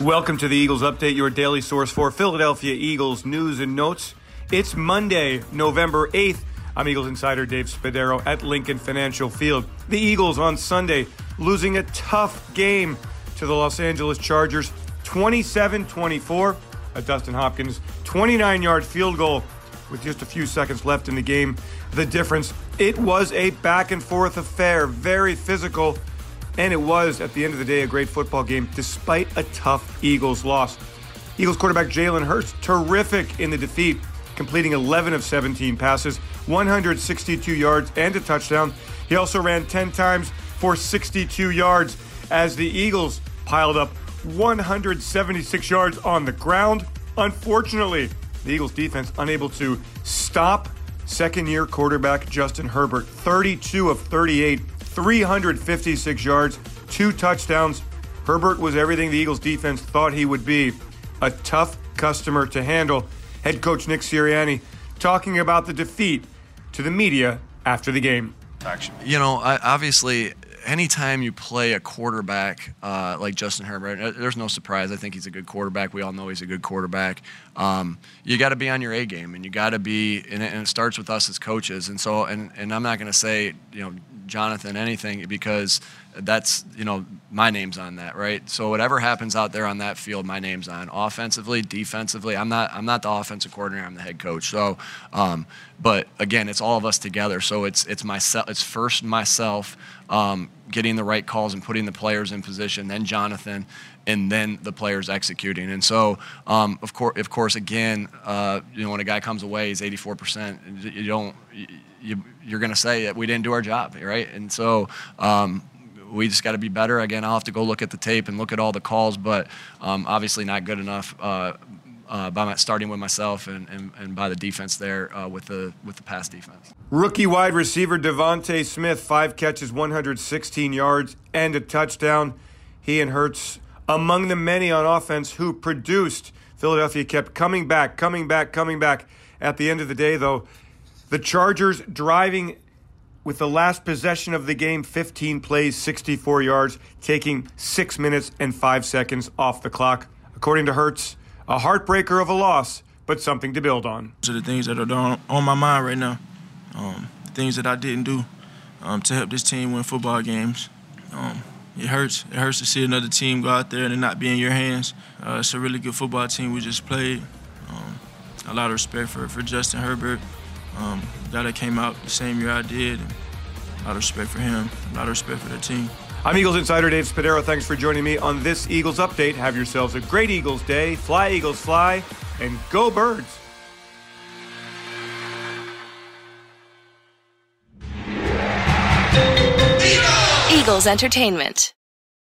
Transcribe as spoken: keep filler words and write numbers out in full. Welcome to the Eagles Update, your daily source for Philadelphia Eagles news and notes. It's Monday, November eighth. I'm Eagles insider Dave Spadaro at Lincoln Financial Field. The Eagles on Sunday losing a tough game to the Los Angeles Chargers, twenty-seven twenty-four. A Dustin Hopkins twenty-nine yard field goal with just a few seconds left in the game. The difference, it was a back-and-forth affair, very physical. And it was, at the end of the day, a great football game, despite a tough Eagles loss. Eagles quarterback Jalen Hurts, terrific in the defeat, completing eleven of seventeen passes, one hundred sixty-two yards and a touchdown. He also ran ten times for sixty-two yards as the Eagles piled up one hundred seventy-six yards on the ground. Unfortunately, the Eagles defense unable to stop second-year quarterback Justin Herbert, thirty-two of thirty-eight. three hundred fifty-six yards, two touchdowns. Herbert was everything the Eagles defense thought he would be. A tough customer to handle. Head coach Nick Sirianni talking about the defeat to the media after the game. You know, obviously, anytime you play a quarterback uh, like Justin Herbert, there's no surprise. I think he's a good quarterback. We all know he's a good quarterback. Um, you got to be on your A game, and you got to be, and it, and it starts with us as coaches. And so, and, and I'm not going to say, you know, Jonathan anything, because that's, you know, my name's on that, right? So whatever happens out there on that field, my name's on. Offensively, defensively, I'm not I'm not the offensive coordinator, I'm the head coach. So um, but again, it's all of us together. So it's it's myself it's first myself um, getting the right calls and putting the players in position, then Jonathan, and then the players executing. And so, um, of course, of course, again, uh, you know, when a guy comes away, he's eighty-four percent. You don't, you, you're going to say that we didn't do our job, right? And so, um, we just got to be better. Again, I'll have to go look at the tape and look at all the calls, but um, obviously not good enough. Uh, Uh, by my, starting with myself and, and, and by the defense there uh, with the with the pass defense. Rookie wide receiver Devontae Smith, five catches, one hundred sixteen yards, and a touchdown. He and Hurts among the many on offense who produced. Philadelphia kept coming back, coming back, coming back. At the end of the day, though, the Chargers driving with the last possession of the game, fifteen plays, sixty-four yards, taking six minutes and five seconds off the clock. According to Hurts, a heartbreaker of a loss, but something to build on. So the things that are on, on my mind right now, um, things that I didn't do um, to help this team win football games, um, it hurts. It hurts to see another team go out there and it not be in your hands. Uh, it's a really good football team we just played. Um, a lot of respect for, for Justin Herbert, um, the guy that came out the same year I did. A lot of respect for him, a lot of respect for the team. I'm Eagles insider Dave Spadaro. Thanks for joining me on this Eagles Update. Have yourselves a great Eagles day. Fly, Eagles, fly, and go Birds. Eagles Entertainment.